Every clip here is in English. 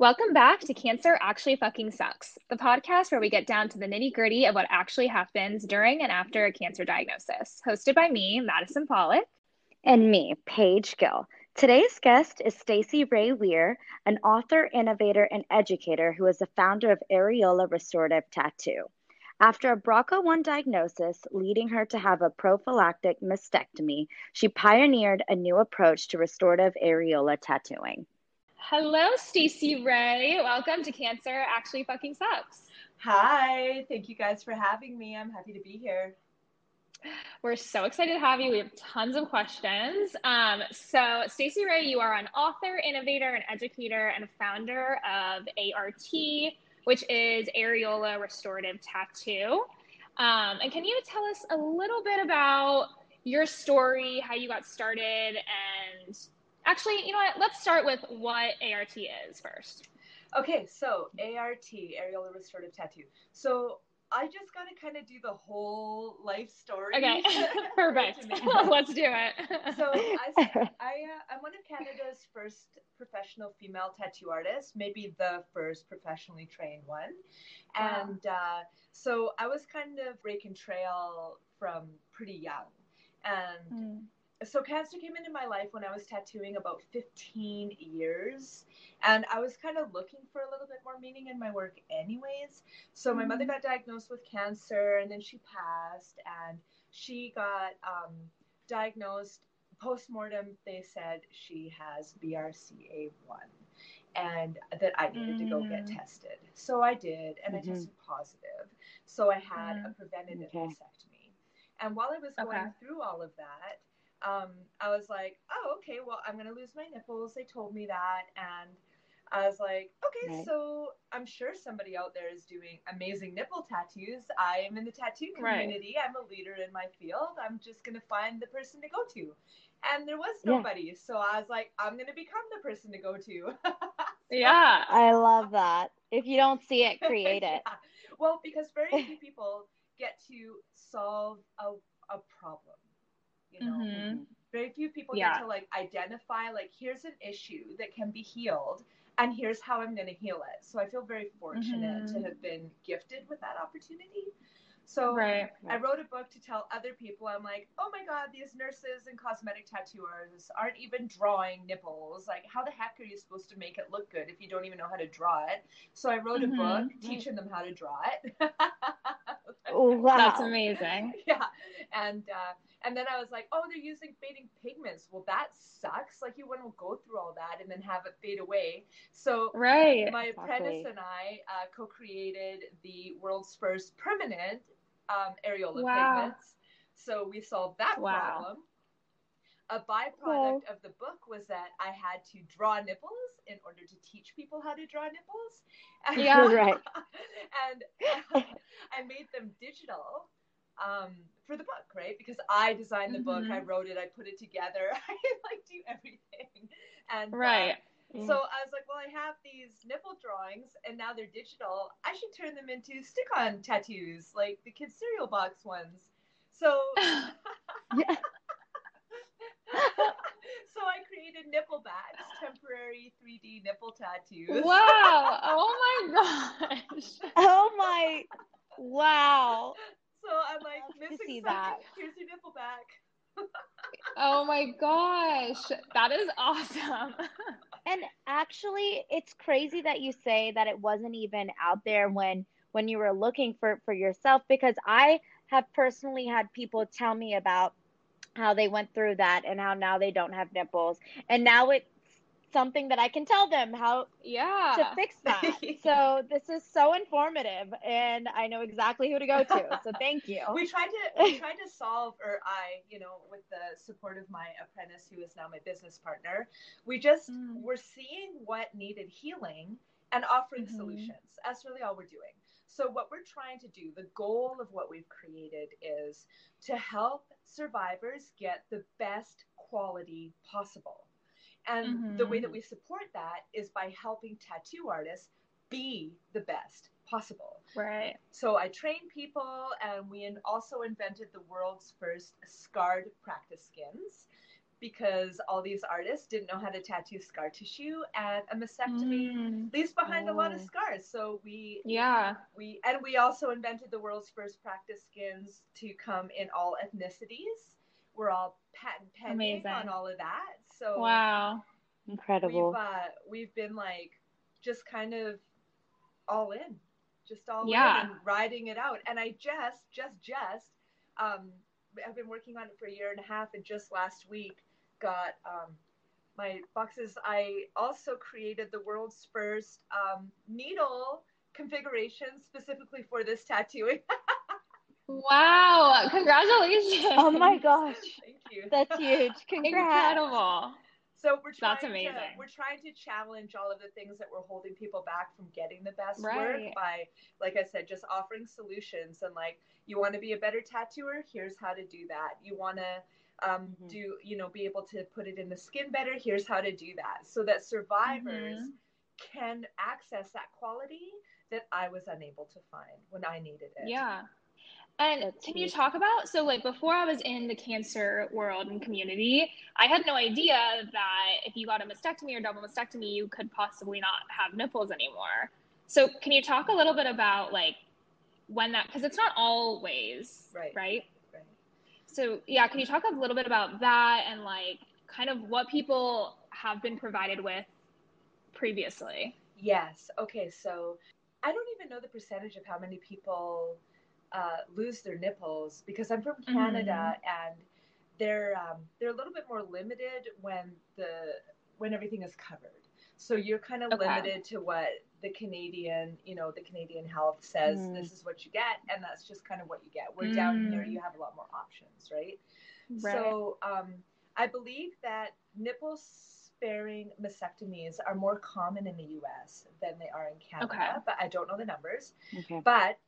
Welcome back to Cancer Actually Fucking Sucks, the podcast where we get down to the nitty-gritty of what actually happens during and after a cancer diagnosis, hosted by me, Madison Pollitt. And me, Paige Gill. Today's guest is Stacie Rae Weir, an author, innovator, and educator who is the founder of Areola Restorative Tattoo. After a BRCA1 diagnosis leading her to have a prophylactic mastectomy, she pioneered a new approach to restorative areola tattooing. Hello, Stacie Rae. Welcome to Cancer Actually Fucking Sucks. Hi. Thank you guys for having me. I'm happy to be here. We're so excited to have you. We have tons of questions. So Stacie Rae, you are an author, innovator, and educator, and founder of ART, which is Areola Restorative Tattoo. And can you tell us a little bit about your story, how you got started, and actually, you know what? Let's start with what ART is first. Okay, so ART, Areola Restorative Tattoo. So I just got to kind of do the whole life story. Okay, perfect. Let's do it. So I'm one of Canada's first professional female tattoo artists, maybe the first professionally trained one. Wow. And so I was kind of breaking trail from pretty young. And so cancer came into my life when I was tattooing about 15 years, and I was kind of looking for a little bit more meaning in my work anyways. So my mother got diagnosed with cancer, and then she passed, and she got diagnosed post-mortem. They said she has BRCA1 and that I needed to go get tested. So I did, and I tested positive. So I had a preventative mastectomy. And while I was going through all of that, I was like, oh, okay, well, I'm going to lose my nipples. They told me that. And I was like, okay, so I'm sure somebody out there is doing amazing nipple tattoos. I am in the tattoo community. Right. I'm a leader in my field. I'm just going to find the person to go to. And there was nobody. Yeah. So I was like, I'm going to become the person to go to. Yeah. I love that. If you don't see it, create it. Yeah. Well, because very few people get to solve a problem. You know, very few people get to like identify, like, here's an issue that can be healed and here's how I'm going to heal it. So I feel very fortunate to have been gifted with that opportunity. So I wrote a book to tell other people, I'm like, oh my God, these nurses and cosmetic tattooers aren't even drawing nipples. Like, how the heck are you supposed to make it look good if you don't even know how to draw it? So I wrote a book teaching them how to draw it. Oh, wow. That's amazing. Yeah. And then I was like, oh, they're using fading pigments. Well, that sucks. Like, you wouldn't go through all that and then have it fade away. So my apprentice and I co-created the world's first permanent areola pigments. So we solved that problem. A byproduct of the book was that I had to draw nipples in order to teach people how to draw nipples. Yeah, right. And I made them digital for the book, right? Because I designed the book, I wrote it, I put it together, I like do everything. And so I was like, well, I have these nipple drawings and now they're digital. I should turn them into stick-on tattoos, like the kids' cereal box ones. So so I created nipple bats, temporary 3D nipple tattoos. Wow. Oh my gosh. Oh my. Wow. So I'm like, missing something. Here's your nipple back. Oh my gosh. That is awesome. And actually, it's crazy that you say that it wasn't even out there when you were looking for yourself, because I have personally had people tell me about how they went through that and how now they don't have nipples, and now it's something that I can tell them how to fix that. So this is so informative, and I know exactly who to go to, so thank you. We tried to solve, or I, you know, with the support of my apprentice, who is now my business partner, we just were seeing what needed healing and offering solutions. That's really all we're doing. So what we're trying to do, the goal of what we've created, is to help survivors get the best quality possible. And the way that we support that is by helping tattoo artists be the best possible. Right. So I train people, and we also invented the world's first scarred practice skins, because all these artists didn't know how to tattoo scar tissue, and a mastectomy leaves behind a lot of scars. So we also invented the world's first practice skins to come in all ethnicities. We're all patent pending on all of that. So wow, incredible. We've been like just kind of all in, in and riding it out. And I I've been working on it for a year and a half, and just last week got my boxes. I also created the world's first needle configuration specifically for this tattooing. Wow. Congratulations. Oh my gosh. Thank you. That's huge. Congrats. Incredible. So that's amazing. We're trying to challenge all of the things that were holding people back from getting the best work by, like I said, just offering solutions. And like, you want to be a better tattooer? Here's how to do that. You want to be able to put it in the skin better? Here's how to do that. So that survivors can access that quality that I was unable to find when I needed it. Yeah. And you talk about, so like before I was in the cancer world and community, I had no idea that if you got a mastectomy or double mastectomy, you could possibly not have nipples anymore. So can you talk a little bit about like when that, because it's not always, right? So yeah, can you talk a little bit about that and like kind of what people have been provided with previously? Yes. Okay. So I don't even know the percentage of how many people lose their nipples, because I'm from Canada and they're a little bit more limited when everything is covered. So you're kind of limited to what the Canadian health says, this is what you get. And that's just kind of what you get. We're down here, you have a lot more options. Right. So, I believe that nipple sparing mastectomies are more common in the U.S. than they are in Canada, but I don't know the numbers. Okay. But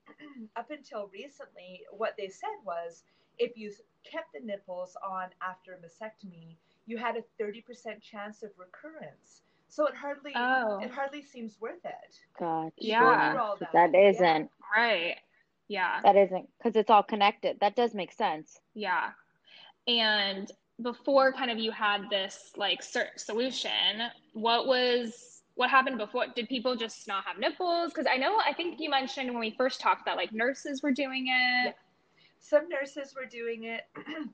up until recently, what they said was if you kept the nipples on after a mastectomy, you had a 30% chance of recurrence. So it hardly seems worth it. God, yeah, that isn't right. Yeah, that isn't, because it's all connected. That does make sense. Yeah, and before kind of you had this like solution, what happened before? Did people just not have nipples? Because I think you mentioned when we first talked that like nurses were doing it. Yeah. Some nurses were doing it,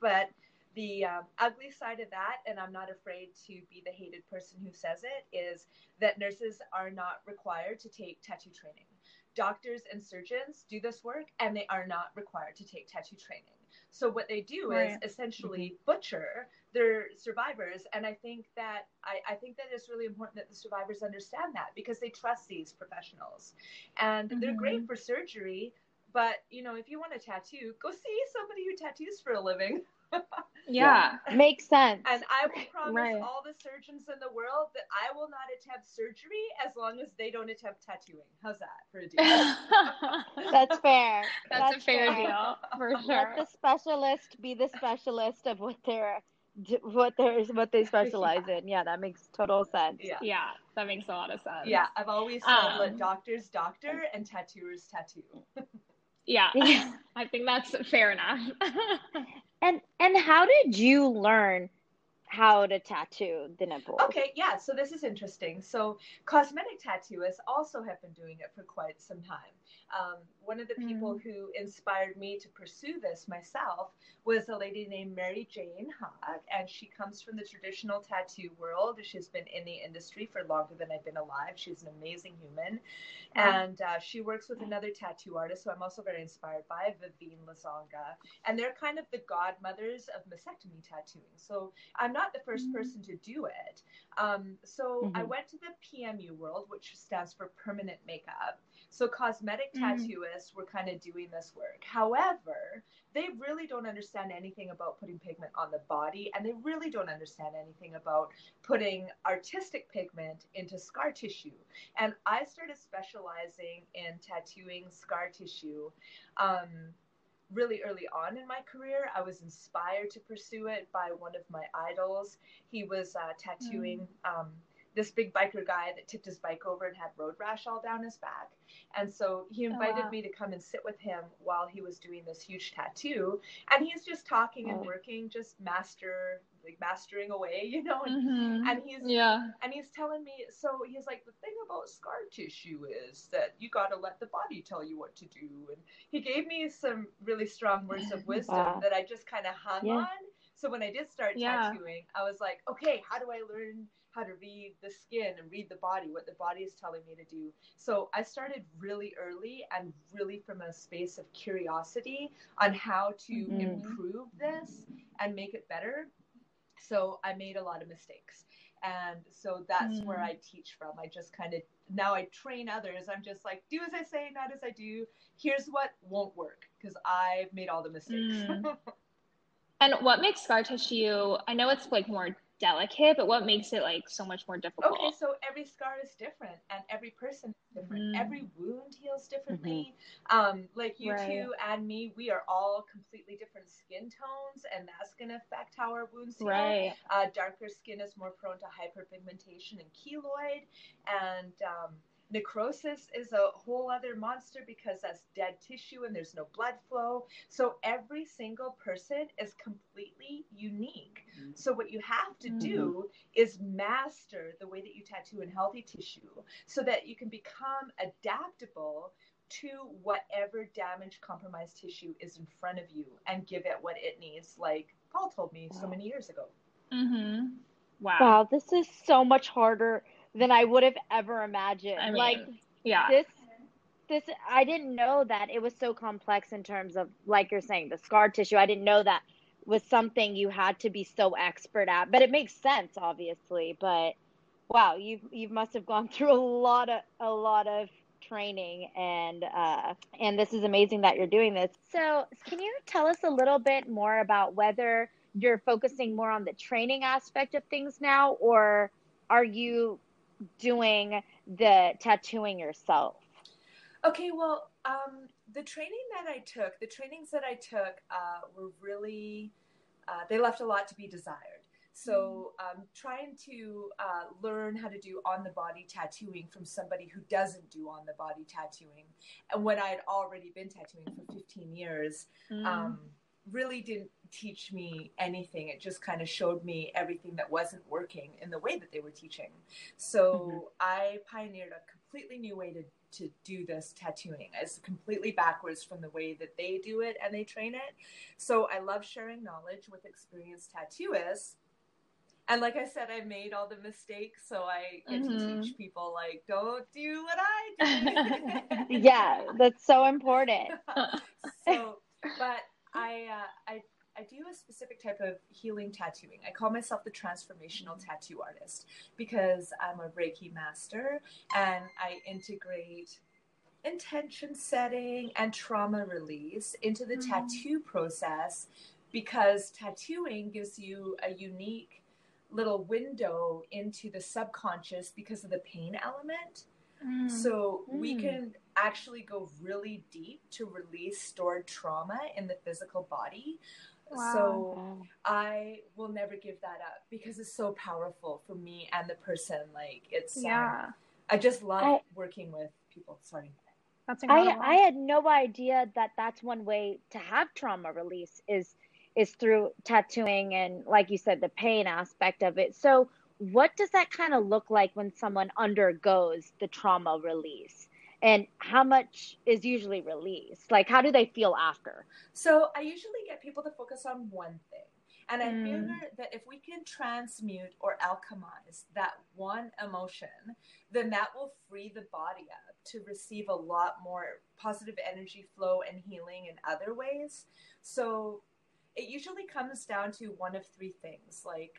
but the ugly side of that, and I'm not afraid to be the hated person who says it, is that nurses are not required to take tattoo training. Doctors and surgeons do this work, and they are not required to take tattoo training. So what they do is essentially butcher their survivors. And I think that it's really important that the survivors understand that, because they trust these professionals and they're great for surgery. But, if you want a tattoo, go see somebody who tattoos for a living. Yeah, makes sense. And I will promise all the surgeons in the world that I will not attempt surgery as long as they don't attempt tattooing. How's that for a deal? That's fair. That's a fair deal, for sure. Let the specialist be the specialist of what they specialize in. Yeah, that makes total sense. Yeah, that makes a lot of sense. Yeah, I've always said let doctors doctor and tattooers tattoo. Yeah, I think that's fair enough. And how did you learn how to tattoo the nipples? Okay, yeah, so this is interesting. So cosmetic tattooists also have been doing it for quite some time. One of the people who inspired me to pursue this myself was a lady named Mary Jane Haag, and she comes from the traditional tattoo world. She's been in the industry for longer than I've been alive. She's an amazing human, and she works with another tattoo artist who I'm also very inspired by, Vivian Luzanga, and they're kind of the godmothers of mastectomy tattooing. So I'm not the first person to do it. I went to the PMU world, which stands for permanent makeup. So cosmetic tattooists were kind of doing this work. However, they really don't understand anything about putting pigment on the body, and they really don't understand anything about putting artistic pigment into scar tissue. And I started specializing in tattooing scar tissue really early on in my career. I was inspired to pursue it by one of my idols. He was tattooing this big biker guy that tipped his bike over and had road rash all down his back. And so he invited me to come and sit with him while he was doing this huge tattoo. And he's just talking and working, just mastering away, you know, and he's telling me, so he's like, the thing about scar tissue is that you got to let the body tell you what to do. And he gave me some really strong words of wisdom that I just kind of hung on. So when I did start tattooing, I was like, okay, how do I learn how to read the skin and read the body, what the body is telling me to do? So I started really early and really from a space of curiosity on how to improve this and make it better. So I made a lot of mistakes. And so that's where I teach from. I just kind of, now I train others. I'm just like, do as I say, not as I do. Here's what won't work because I've made all the mistakes. And what makes scar tissue, I know it's like more delicate, but what makes it like so much more difficult? Okay, so every scar is different and every person is different. Every wound heals differently. Like you two and me, we are all completely different skin tones, and that's going to affect how our wounds heal. Darker skin is more prone to hyperpigmentation and keloid, and necrosis is a whole other monster because that's dead tissue and there's no blood flow. So every single person is completely unique. So what you have to do is master the way that you tattoo in healthy tissue so that you can become adaptable to whatever damaged, compromised tissue is in front of you and give it what it needs, like Paul told me so many years ago. Wow, this is so much harder than I would have ever imagined. I mean, like, this, I didn't know that it was so complex in terms of, like you're saying, the scar tissue. I didn't know that was something you had to be so expert at, but it makes sense, obviously. But wow, you must have gone through a lot of training, and this is amazing that you're doing this. So can you tell us a little bit more about whether you're focusing more on the training aspect of things now, or are you doing the tattooing yourself? Okay, well, the trainings that I took were really, they left a lot to be desired. So trying to learn how to do on-the-body tattooing from somebody who doesn't do on-the-body tattooing, and when I had already been tattooing for 15 years, really didn't teach me anything. It just kind of showed me everything that wasn't working in the way that they were teaching. So I pioneered a completely new way to do this tattooing. It's completely backwards from the way that they do it and they train it. So I love sharing knowledge with experienced tattooists. And like I said, I made all the mistakes, so I get to teach people, like, don't do what I did. Yeah, that's so important. But I do a specific type of healing tattooing. I call myself the transformational tattoo artist because I'm a Reiki master, and I integrate intention setting and trauma release into the tattoo process, because tattooing gives you a unique little window into the subconscious because of the pain element. So we can actually go really deep to release stored trauma in the physical body. So I will never give that up because it's so powerful for me and the person. Like, it's, I just love working with people. Sorry. That's incredible. I had no idea that that's one way to have trauma release is through tattooing. And like you said, the pain aspect of it. So what does that kind of look like when someone undergoes the trauma release? And how much is usually released? Like, how do they feel after? So I usually get people to focus on one thing. And I figure that if we can transmute or alchemize that one emotion, then that will free the body up to receive a lot more positive energy flow and healing in other ways. So it usually comes down to one of three things, like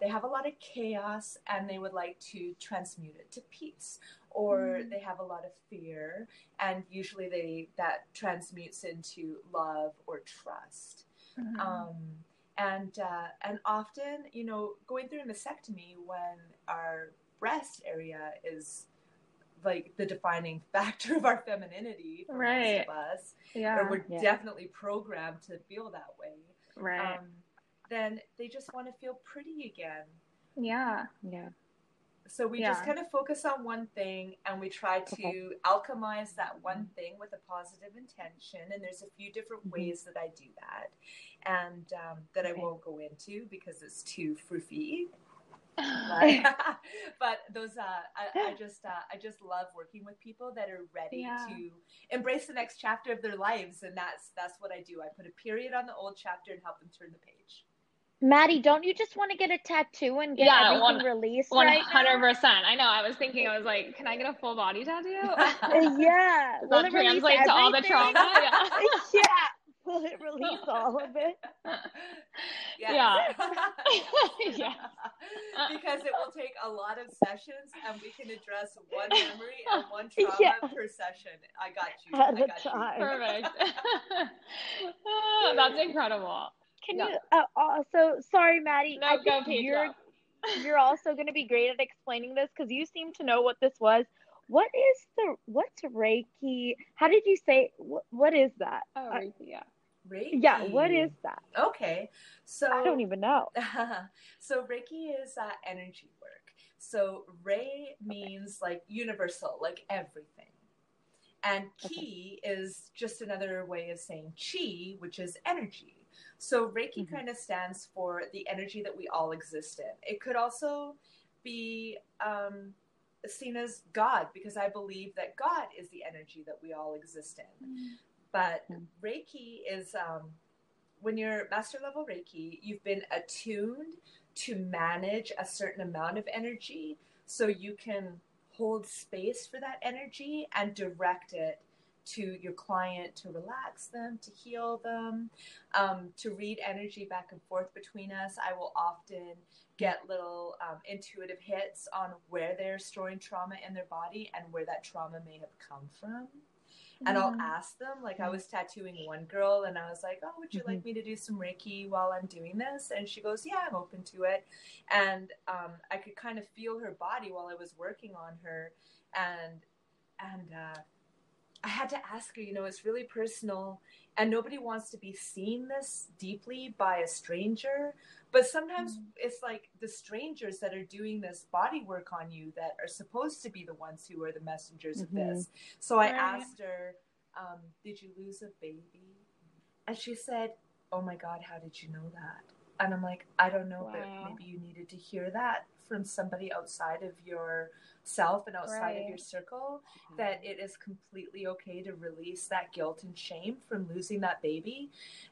they have a lot of chaos and they would like to transmute it to peace, or they have a lot of fear and usually that transmutes into love or trust. And often, you know, going through a mastectomy when our breast area is like the defining factor of our femininity for most of us, or we're definitely programmed to feel that way. Then they just want to feel pretty again. Yeah. Yeah. So we just kind of focus on one thing, and we try to alchemize that one thing with a positive intention. And there's a few different ways that I do that, and that I won't go into because it's too froofy. But those, I just love working with people that are ready to embrace the next chapter of their lives. And that's what I do. I put a period on the old chapter and help them turn the page. Maddie, don't you just want to get a tattoo and get everything released? 100%. I know. I was thinking, I was like, can I get a full body tattoo? Will it translate to all the trauma? Will it release all of it? Because it will take a lot of sessions, and we can address one memory and one trauma per session. I got you. At a time. Perfect. That's incredible. Can you also, sorry, Maddie, I think you're also going to be great at explaining this, because you seem to know what this was. What is what's Reiki? How did you say, what is that? Oh, Reiki, Reiki. Yeah, what is that? Okay. So I don't even know. So Reiki is energy work. So Rei means like universal, like everything. And Ki is just another way of saying Chi, which is energy. So Reiki kind of stands for the energy that we all exist in. It could also be seen as God, because I believe that God is the energy that we all exist in. But Reiki is, when you're master level Reiki, you've been attuned to manage a certain amount of energy, so you can hold space for that energy and direct it to your client, to relax them, to heal them, to read energy back and forth between us. I will often get little intuitive hits on where they're storing trauma in their body and where that trauma may have come from. And I'll ask them, like I was tattooing one girl and I was like, oh, would you like me to do some Reiki while I'm doing this? And she goes, yeah, I'm open to it. And I could kind of feel her body while I was working on her. And I had to ask her, you know, it's really personal and nobody wants to be seen this deeply by a stranger. But sometimes it's like the strangers that are doing this body work on you that are supposed to be the ones who are the messengers of this. So I asked her, did you lose a baby? And she said, oh my God, how did you know that? And I'm like, I don't know, but maybe you needed to hear that from somebody outside of yourself and outside of your circle, that it is completely okay to release that guilt and shame from losing that baby.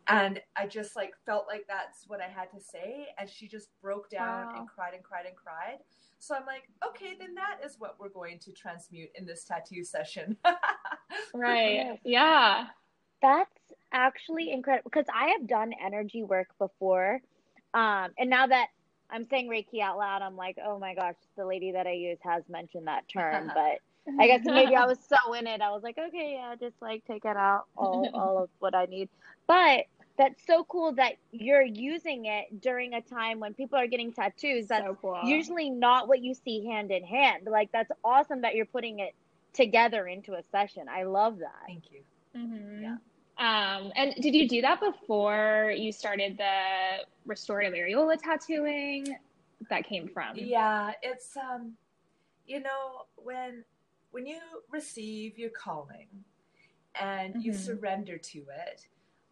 And I just like felt like that's what I had to say. And she just broke down and cried and cried and cried. So I'm like, okay, then that is what we're going to transmute in this tattoo session. Yeah. That's actually incredible, because I have done energy work before. And now that I'm saying Reiki out loud, I'm like, oh my gosh, the lady that I use has mentioned that term, but I guess maybe I was so in it. I was like, okay, yeah, just like take it out, all of what I need. But that's so cool that you're using it during a time when people are getting tattoos. That's so cool. Usually not what you see hand in hand. Like, that's awesome that you're putting it together into a session. I love that. Thank you. Yeah. And did you do that before you started the restorative areola tattooing? That came from? Yeah, it's, you know, when you receive your calling and you surrender to it,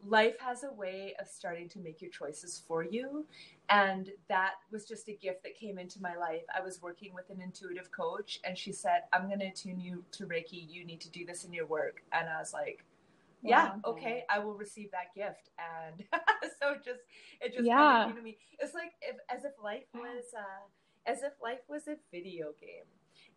life has a way of starting to make your choices for you. And that was just a gift that came into my life. I was working with an intuitive coach and she said, I'm going to attune you to Reiki. You need to do this in your work. And I was like, yeah, okay, I will receive that gift. And so it just kind of came to me. It's like as if life was a video game.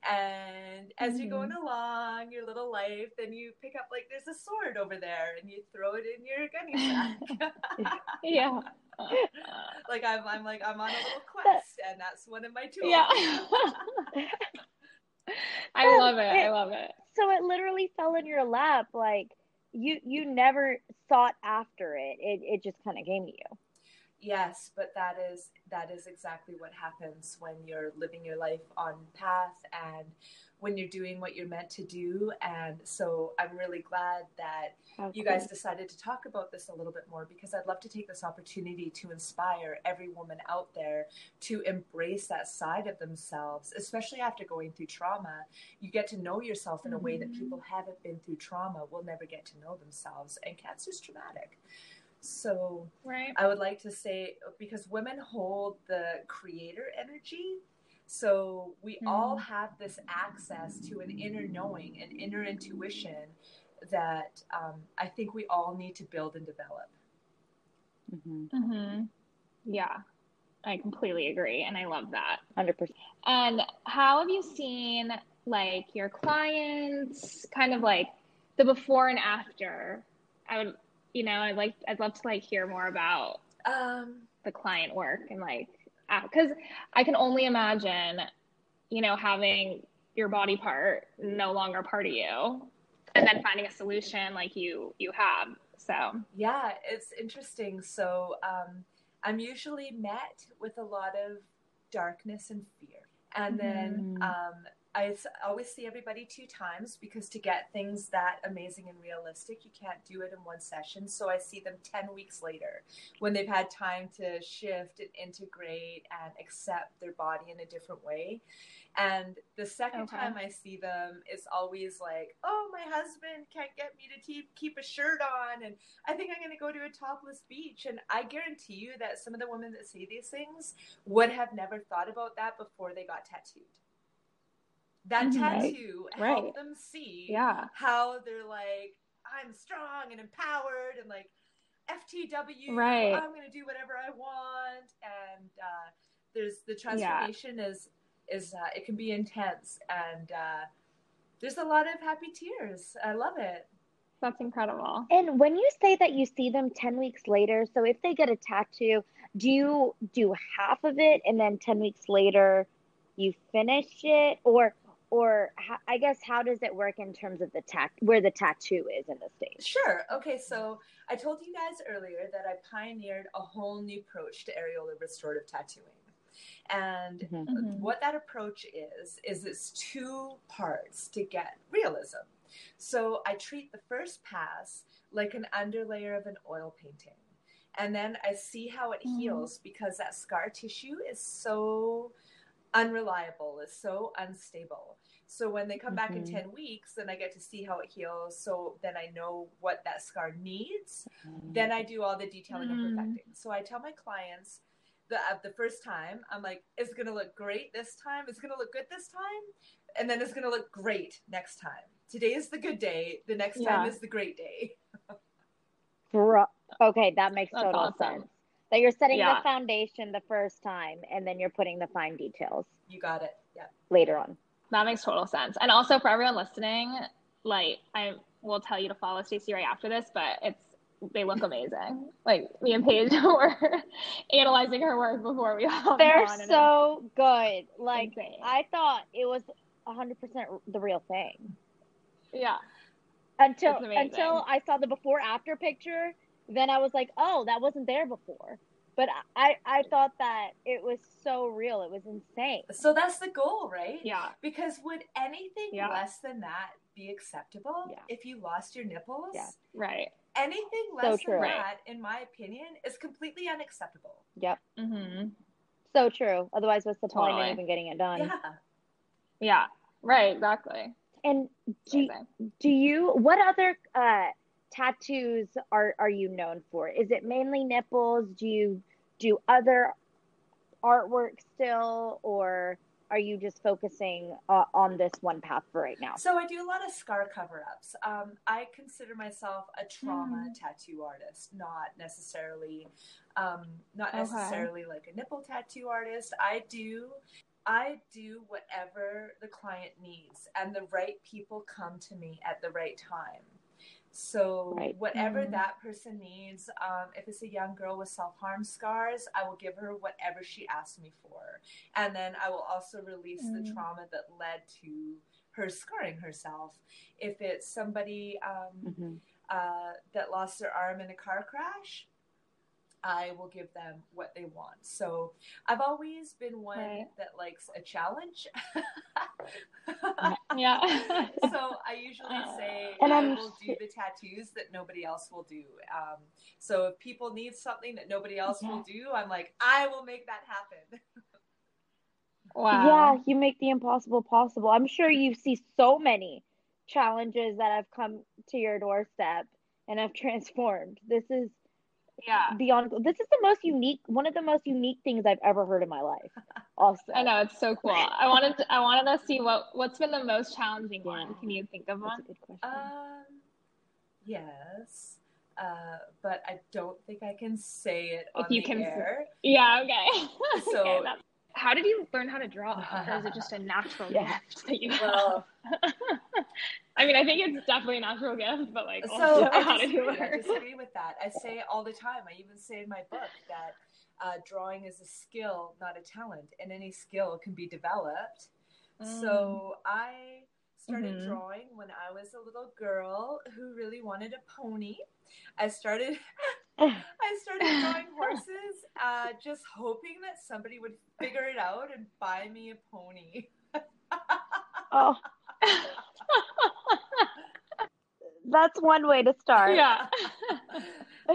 And as you're going along your little life, then you pick up, like, there's a sword over there, and you throw it in your gunny sack. Like I'm on a little quest, and that's one of my tools. I love it. I love it. So it literally fell in your lap, like. You never sought after it. It just kind of came to you. Yes, but that is exactly what happens when you're living your life on path and when you're doing what you're meant to do. And so I'm really glad that you guys decided to talk about this a little bit more, because I'd love to take this opportunity to inspire every woman out there to embrace that side of themselves, especially after going through trauma. You get to know yourself in a way that people haven't been through trauma will never get to know themselves. And cancer's traumatic. So right. I would like to say, because women hold the creator energy, so we all have this access to an inner knowing, an inner intuition that I think we all need to build and develop. Mm-hmm. Mm-hmm. Yeah, I completely agree. And I love that. 100%. And how have you seen like your clients kind of like the before and after? I'd love to like hear more about the client work and like, because I can only imagine, you know, having your body part no longer part of you and then finding a solution like you have. So yeah, it's interesting. So I'm usually met with a lot of darkness and fear, and then I always see everybody 2 times, because to get things that amazing and realistic, you can't do it in 1 session. So I see them 10 weeks later when they've had time to shift and integrate and accept their body in a different way. And the second time I see them, it's always like, oh, my husband can't get me to keep a shirt on, and I think I'm going to go to a topless beach. And I guarantee you that some of the women that say these things would have never thought about that before they got tattooed. That tattoo helped them see how they're like, I'm strong and empowered and like FTW, I'm going to do whatever I want. And there's the transformation is it can be intense, and there's a lot of happy tears. I love it. That's incredible. And when you say that you see them 10 weeks later, so if they get a tattoo, do you do half of it and then 10 weeks later you finish it, or I guess, how does it work in terms of the where the tattoo is in the stage? Sure. Okay. So I told you guys earlier that I pioneered a whole new approach to areola restorative tattooing. And what that approach is it's 2 parts to get realism. So I treat the first pass like an underlayer of an oil painting. And then I see how it heals, because that scar tissue is so unreliable, is so unstable. So when they come back in 10 weeks, then I get to see how it heals. So then I know what that scar needs. Then I do all the detailing and perfecting. So I tell my clients the first time, I'm like, it's going to look great this time. It's going to look good this time. And then it's going to look great next time. Today is the good day. The next time is the great day. Okay. That makes total sense. That you're setting the foundation the first time, and then you're putting the fine details. You got it. Yeah. Later on. That makes total sense. And also for everyone listening, like, I will tell you to follow Stacie Rae after this, but they look amazing. Like, me and Paige were analyzing her work before we all. They're so good. Like, insane. I thought it was 100% the real thing. Yeah. Until I saw the before after picture. Then I was like, oh, that wasn't there before. But I thought that it was so real. It was insane. So that's the goal, right? Yeah. Because would anything less than that be acceptable if you lost your nipples? Yeah. Right. Anything less than that, in my opinion, is completely unacceptable. Yep. Mm-hmm. So true. Otherwise, what's the point of even getting it done? Yeah. Yeah. Right. Exactly. And what other tattoos are you known for? Is it mainly nipples? Do you do other artwork still, or are you just focusing on this one path for right now? So I do a lot of scar cover-ups. I consider myself a trauma tattoo artist, not necessarily like a nipple tattoo artist. I do whatever the client needs, and the right people come to me at the right time. So whatever that person needs, if it's a young girl with self-harm scars, I will give her whatever she asks me for. And then I will also release the trauma that led to her scarring herself. If it's somebody that lost their arm in a car crash, I will give them what they want. So I've always been one that likes a challenge. Yeah. So I usually say, and I will do the tattoos that nobody else will do. So if people need something that nobody else will do, I'm like, I will make that happen. Wow. Yeah, you make the impossible possible. I'm sure you see so many challenges that have come to your doorstep and have transformed. This is beyond. This is the most unique, one of the most unique things I've ever heard in my life. Also, I know, it's so cool. I wanted to see what's been the most challenging one. Can you think of one? That's a good question. Yes. But I don't think I can say it on the air. Okay. So. Okay, how did you learn how to draw? Or is it just a natural gift that you have? Well, I mean, I think it's definitely a natural gift, but like, so how did you learn? I disagree with that. I say it all the time. I even say in my book that drawing is a skill, not a talent, and any skill can be developed. So I started drawing when I was a little girl who really wanted a pony. I started drawing horses, just hoping that somebody would figure it out and buy me a pony. Oh, that's one way to start. Yeah.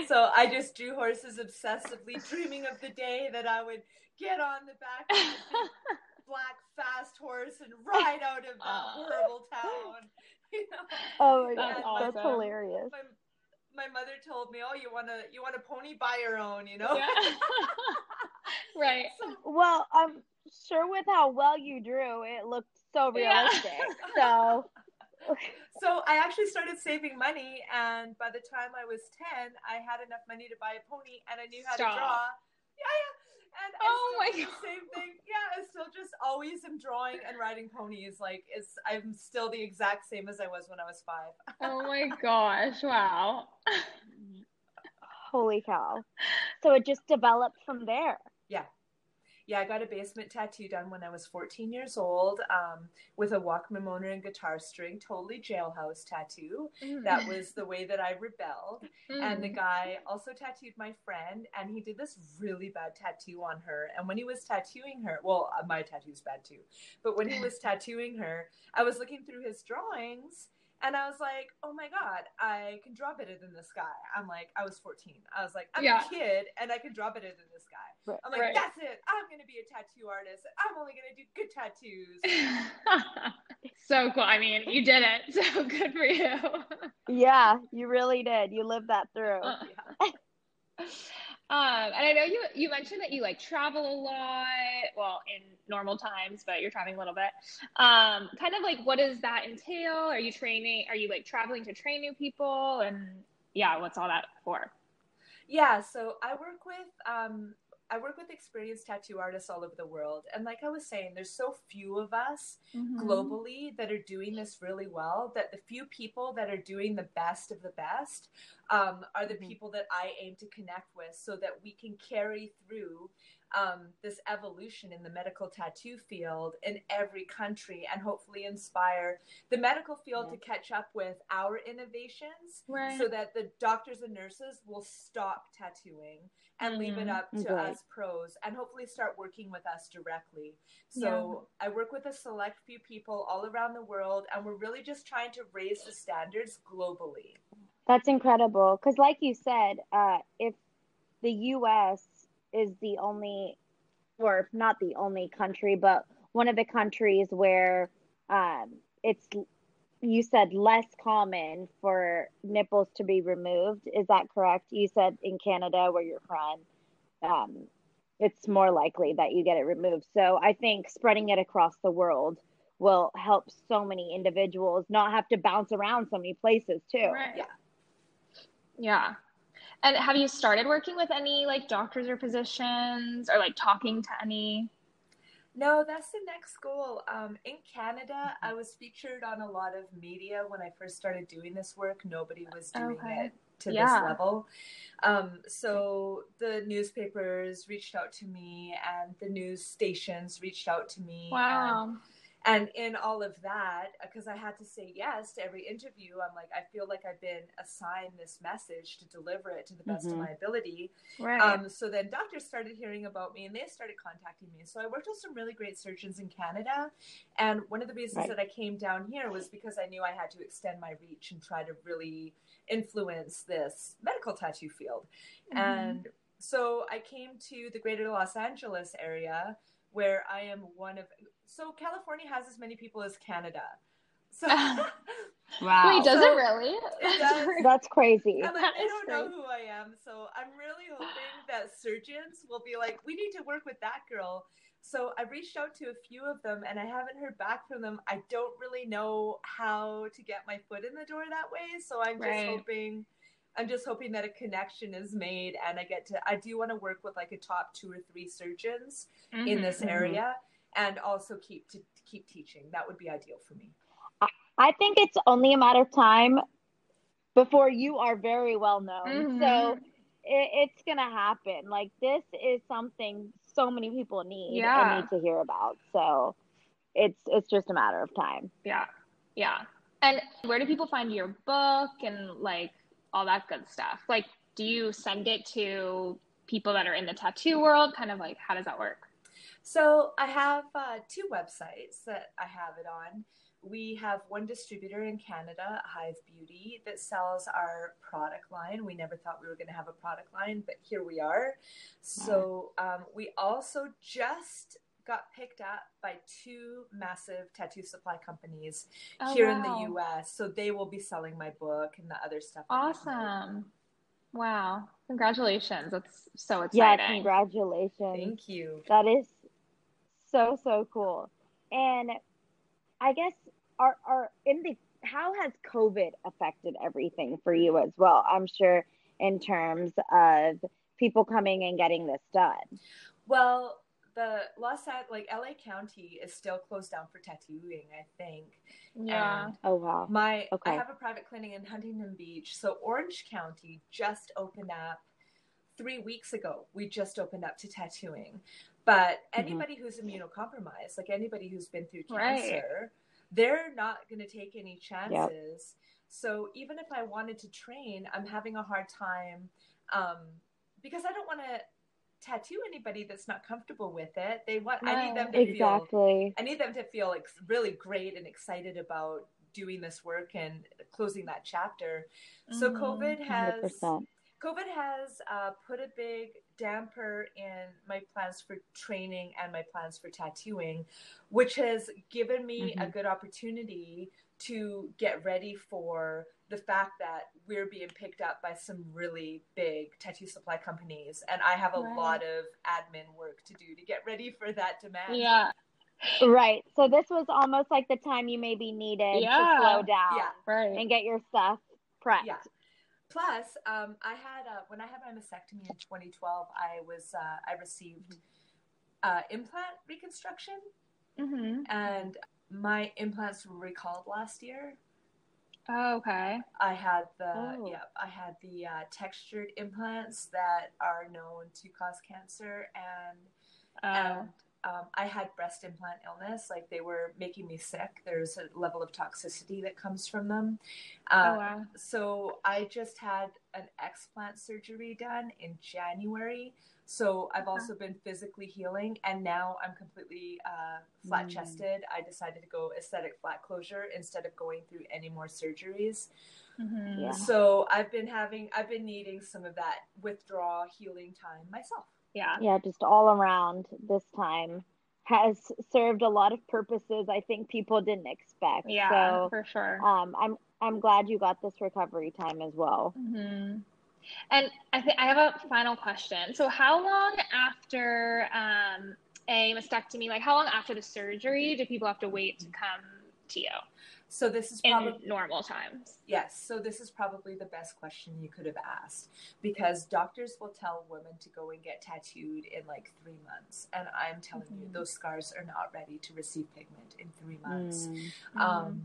So I just drew horses obsessively, dreaming of the day that I would get on the back of the black fast horse and ride out of that horrible town. You know? Oh my God, that's hilarious. My mother told me, "Oh, you want a pony? Buy your own," you know. Yeah. Right. Well, I'm sure with how well you drew, it looked so realistic. Yeah. So I actually started saving money, and by the time I was 10, I had enough money to buy a pony, and I knew how to draw. Yeah. And same thing. Yeah, I still just always am drawing and riding ponies. Like, I'm still the exact same as I was when I was 5. Oh my gosh! Wow. Holy cow! So it just developed from there. Yeah. I got a basement tattoo done when I was 14 years old, with a Walkman motor and guitar string, totally jailhouse tattoo. That was the way that I rebelled. And the guy also tattooed my friend, and he did this really bad tattoo on her. And when he was tattooing her, well, my tattoo's bad too, but when he was tattooing her, I was looking through his drawings and I was like, oh my God, I can draw better than this guy. I'm like, I was 14. I was like, I'm a kid and I can draw better than this guy. Right. I'm like, that's it. I'm going to be a tattoo artist. I'm only going to do good tattoos. So cool. I mean, you did it. So good for you. Yeah, you really did. You lived that through. And I know you mentioned that you like travel a lot, well, in normal times, but you're traveling a little bit. Kind of like, what does that entail? Are you like traveling to train new people? And what's all that for? Yeah. So I work with experienced tattoo artists all over the world. And like I was saying, there's so few of us globally that are doing this really well, that the few people that are doing the best of the best are the people that I aim to connect with, so that we can carry through this evolution in the medical tattoo field in every country, and hopefully inspire the medical field to catch up with our innovations, so that the doctors and nurses will stop tattooing and leave it up to us pros, and hopefully start working with us directly. So I work with a select few people all around the world, and we're really just trying to raise the standards globally. That's incredible. 'Cause like you said, if the U.S. is the only, or not the only country, but one of the countries where it's, you said, less common for nipples to be removed. Is that correct? You said in Canada, where you're from, it's more likely that you get it removed. So I think spreading it across the world will help so many individuals not have to bounce around so many places too. Right. Yeah. And have you started working with any like doctors or physicians, or like talking to any? No, that's the next goal. In Canada, I was featured on a lot of media when I first started doing this work. Nobody was doing it to this level. So the newspapers reached out to me, and the news stations reached out to me. Wow. And in all of that, because I had to say yes to every interview, I'm like, I feel like I've been assigned this message to deliver it to the best of my ability. Right. So then doctors started hearing about me and they started contacting me. So I worked with some really great surgeons in Canada. And one of the reasons that I came down here was because I knew I had to extend my reach and try to really influence this medical tattoo field. Mm-hmm. And so I came to the greater Los Angeles area, where I am one of... So California has as many people as Canada. So wow. Wait, does it really? It does. That's crazy. Like, that I don't know who I am. So I'm really hoping that surgeons will be like, we need to work with that girl. So I reached out to a few of them and I haven't heard back from them. I don't really know how to get my foot in the door that way. So I'm just hoping... that a connection is made and I do want to work with like a top 2 or 3 surgeons in this area and also keep teaching. That would be ideal for me. I think it's only a matter of time before you are very well known. So it's going to happen. Like this is something so many people need and need to hear about. So it's just a matter of time. Yeah. Yeah. And where do people find your book and like, all that good stuff? Like, do you send it to people that are in the tattoo world? Kind of like, how does that work? So I have 2 websites that I have it on. We have one distributor in Canada, Hive Beauty, that sells our product line. We never thought we were going to have a product line, but here we are. So we also just got picked up by 2 massive tattoo supply companies here in the US. So they will be selling my book and the other stuff. Awesome. Wow. Congratulations. That's so exciting. Yeah, congratulations. Thank you. That is so, so cool. And I guess how has COVID affected everything for you as well? I'm sure in terms of people coming and getting this done. Well, LA County is still closed down for tattooing, I think. Yeah. And I have a private clinic in Huntington Beach. So Orange County just opened up 3 weeks ago. We just opened up to tattooing. But anybody who's immunocompromised, like anybody who's been through cancer, they're not going to take any chances. Yep. So even if I wanted to train, I'm having a hard time because I don't want to tattoo anybody that's not comfortable with it. I need them to feel like really great and excited about doing this work and closing that chapter. So COVID has put a big damper in my plans for training and my plans for tattooing, which has given me a good opportunity to get ready for the fact that we're being picked up by some really big tattoo supply companies. And I have a lot of admin work to do to get ready for that demand. Yeah. Right. So this was almost like the time you maybe needed to slow down and get your stuff prepped. Yeah. Plus, I had, when I had my mastectomy in 2012, I received implant reconstruction and my implants were recalled last year. Oh, okay. I had the textured implants that are known to cause cancer and I had breast implant illness. Like they were making me sick. There's a level of toxicity that comes from them. So I just had an explant surgery done in January. So I've also been physically healing and now I'm completely flat chested. I decided to go aesthetic flat closure instead of going through any more surgeries. Mm-hmm. Yeah. So I've been needing some of that withdrawal healing time myself. Yeah. Yeah. Just all around, this time has served a lot of purposes I think people didn't expect. Yeah, so, for sure. I'm glad you got this recovery time as well. Mm-hmm. And I have a final question. So how long after a mastectomy, like how long after the surgery do people have to wait to come to you? So this is probably in normal times. Yes. So this is probably the best question you could have asked, because doctors will tell women to go and get tattooed in like 3 months. And I'm telling you, those scars are not ready to receive pigment in 3 months. Mm-hmm.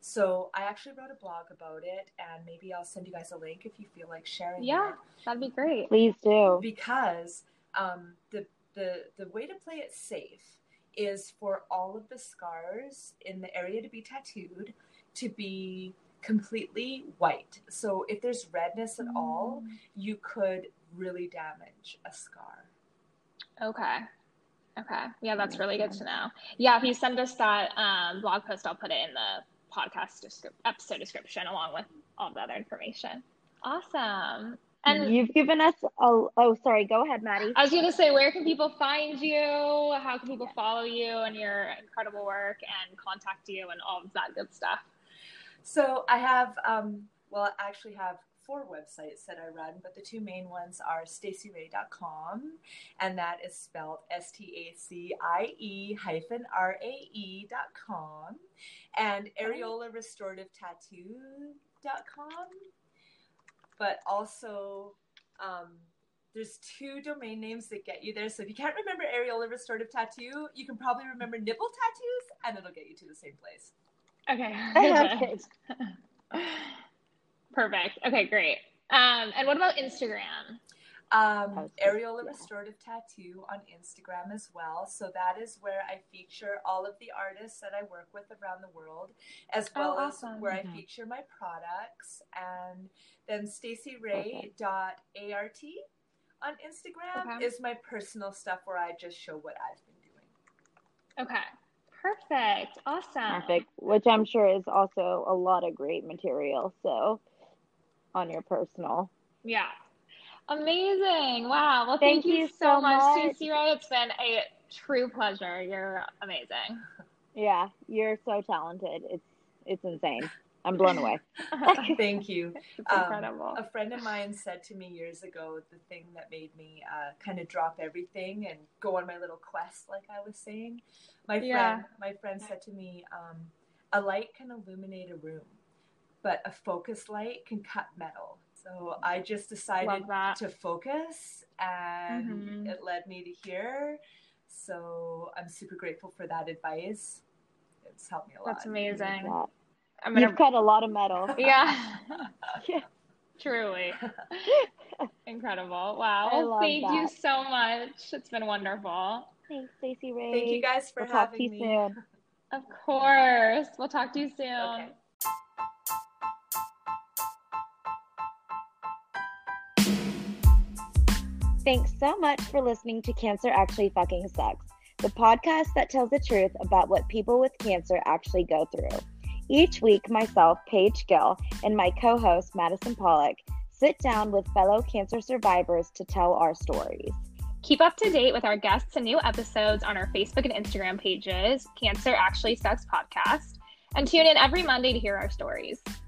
So I actually wrote a blog about it and maybe I'll send you guys a link if you feel like sharing it. That'd be great. Please do. Because the way to play it safe is for all of the scars in the area to be tattooed to be completely white. So if there's redness at all, you could really damage a scar. Okay. Yeah, that's really good to know. Yeah, if you send us that blog post, I'll put it in the podcast episode description along with all the other information. Awesome. And you've given us sorry, go ahead, Maddie. I was going to say, where can people find you? How can people follow you and your incredible work and contact you and all of that good stuff? So I have, I actually have 4 websites that I run, but the 2 main ones are stacierae.com, and that is spelled STACIE-RAE.com, and Areola Restorative Tattoo.com. But also, there's 2 domain names that get you there. So if you can't remember Areola Restorative Tattoo, you can probably remember nipple tattoos, and it'll get you to the same place. Okay. Perfect. Okay, great. And what about Instagram? Areola Restorative Tattoo on Instagram as well. So that is where I feature all of the artists that I work with around the world, as well as where I feature my products. And then stacierae.art on Instagram is my personal stuff where I just show what I've been doing. Okay. Perfect. Awesome. Perfect. Which I'm sure is also a lot of great material. So on your personal. Yeah. Amazing. Wow. Well, thank you so much, Stacie Rae. It's been a true pleasure. You're amazing. Yeah. You're so talented. It's insane. I'm blown away. Thank you. It's incredible. A friend of mine said to me years ago, the thing that made me kind of drop everything and go on my little quest, like I was saying, my friend said to me, a light can illuminate a room, but a focus light can cut metal. So I just decided to focus, and it led me to here. So I'm super grateful for that advice. It's helped me a lot. That's amazing. You've cut a lot of metal. Yeah. Truly. Incredible. Wow. Thank you so much. It's been wonderful. Thanks, Stacie Rae. Thank you guys for having me. Soon. Of course. We'll talk to you soon. Okay. Thanks so much for listening to Cancer Actually Fucking Sucks, the podcast that tells the truth about what people with cancer actually go through. Each week, myself, Paige Gill, and my co-host, Madison Pollitt, sit down with fellow cancer survivors to tell our stories. Keep up to date with our guests and new episodes on our Facebook and Instagram pages, Cancer Actually Sucks Podcast, and tune in every Monday to hear our stories.